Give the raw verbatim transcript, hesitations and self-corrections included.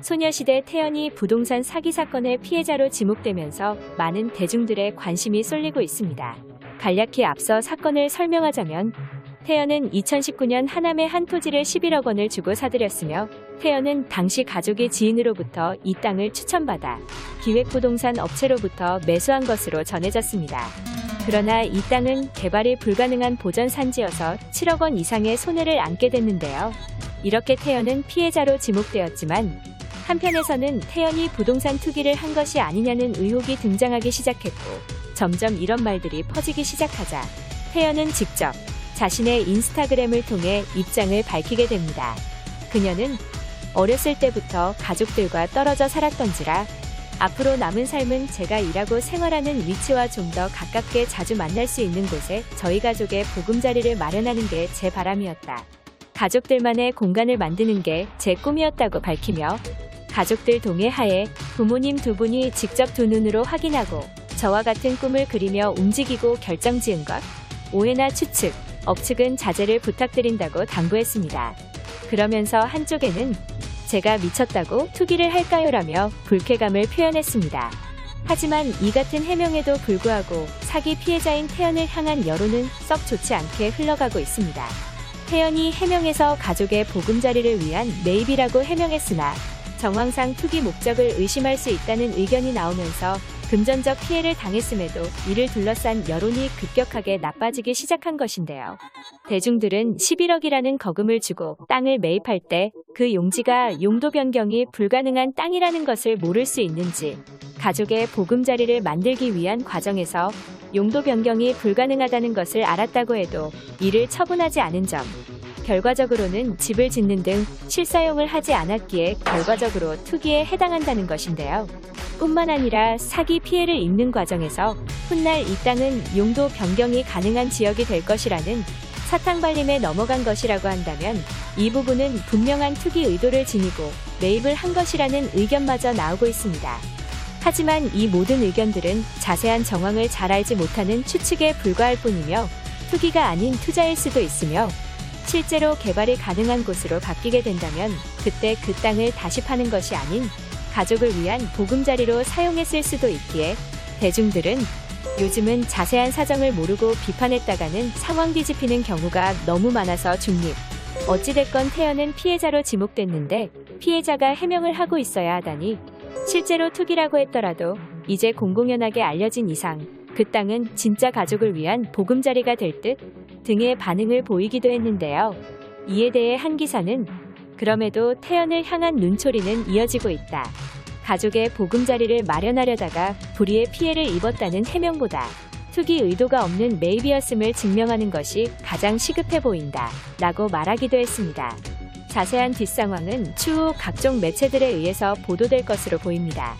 소녀시대 태연이 부동산 사기 사건의 피해자로 지목되면서 많은 대중들의 관심이 쏠리고 있습니다. 간략히 앞서 사건을 설명하자면 태연은 이천십구 년 하남의 한 토지를 십일억 원을 주고 사들였으며 태연은 당시 가족의 지인으로부터 이 땅을 추천받아 기획부동산 업체로부터 매수한 것으로 전해졌습니다. 그러나 이 땅은 개발이 불가능한 보전 산지여서 칠억 원 이상의 손해를 안게 됐는데요. 이렇게 태연은 피해자로 지목되었지만 한편에서는 태연이 부동산 투기를 한 것이 아니냐는 의혹이 등장하기 시작했고 점점 이런 말들이 퍼지기 시작하자 태연은 직접 자신의 인스타그램을 통해 입장을 밝히게 됩니다. 그녀는 어렸을 때부터 가족들과 떨어져 살았던지라 앞으로 남은 삶은 제가 일하고 생활하는 위치와 좀 더 가깝게 자주 만날 수 있는 곳에 저희 가족의 보금자리를 마련하는 게 제 바람이었다. 가족들만의 공간을 만드는 게 제 꿈이었다고 밝히며 가족들 동의하에 부모님 두 분이 직접 두 눈으로 확인하고 저와 같은 꿈을 그리며 움직이고 결정 지은 것, 오해나 추측, 업측은 자제를 부탁드린다고 당부했습니다. 그러면서 한쪽에는 제가 미쳤다고 투기를 할까요? 라며 불쾌감을 표현했습니다. 하지만 이 같은 해명에도 불구하고 사기 피해자인 태연을 향한 여론은 썩 좋지 않게 흘러가고 있습니다. 태연이 해명에서 가족의 보금자리를 위한 매입이라고 해명했으나 정황상 투기 목적을 의심할 수 있다는 의견이 나오면서 금전적 피해를 당했음에도 이를 둘러싼 여론이 급격하게 나빠지기 시작한 것인데요. 대중들은 십일억이라는 거금을 주고 땅을 매입할 때 그 용지가 용도 변경이 불가능한 땅이라는 것을 모를 수 있는지, 가족의 보금자리를 만들기 위한 과정에서 용도 변경이 불가능하다는 것을 알았다고 해도 이를 처분하지 않은 점, 결과적으로는 집을 짓는 등 실사용을 하지 않았기에 결과적으로 투기에 해당한다는 것인데요. 뿐만 아니라 사기 피해를 입는 과정에서 훗날 이 땅은 용도 변경이 가능한 지역이 될 것이라는 사탕발림에 넘어간 것이라고 한다면 이 부분은 분명한 투기 의도를 지니고 매입을 한 것이라는 의견마저 나오고 있습니다. 하지만 이 모든 의견들은 자세한 정황을 잘 알지 못하는 추측에 불과할 뿐이며 투기가 아닌 투자일 수도 있으며 실제로 개발이 가능한 곳으로 바뀌게 된다면 그때 그 땅을 다시 파는 것이 아닌 가족을 위한 보금자리로 사용했을 수도 있기에 대중들은 요즘은 자세한 사정을 모르고 비판했다가는 상황 뒤집히는 경우가 너무 많아서 중립. 어찌됐건 태연은 피해자로 지목됐는데 피해자가 해명을 하고 있어야 하다니 실제로 투기라고 했더라도 이제 공공연하게 알려진 이상 그 땅은 진짜 가족을 위한 보금자리가 될 듯 등의 반응을 보이기도 했는데요. 이에 대해 한 기사는 그럼에도 태연을 향한 눈초리는 이어지고 있다. 가족의 보금자리를 마련하려다가 불의의 피해를 입었다는 해명보다 투기 의도가 없는 매입이었음을 증명하는 것이 가장 시급해 보인다. 라고 말하기도 했습니다. 자세한 뒷상황은 추후 각종 매체들에 의해서 보도될 것으로 보입니다.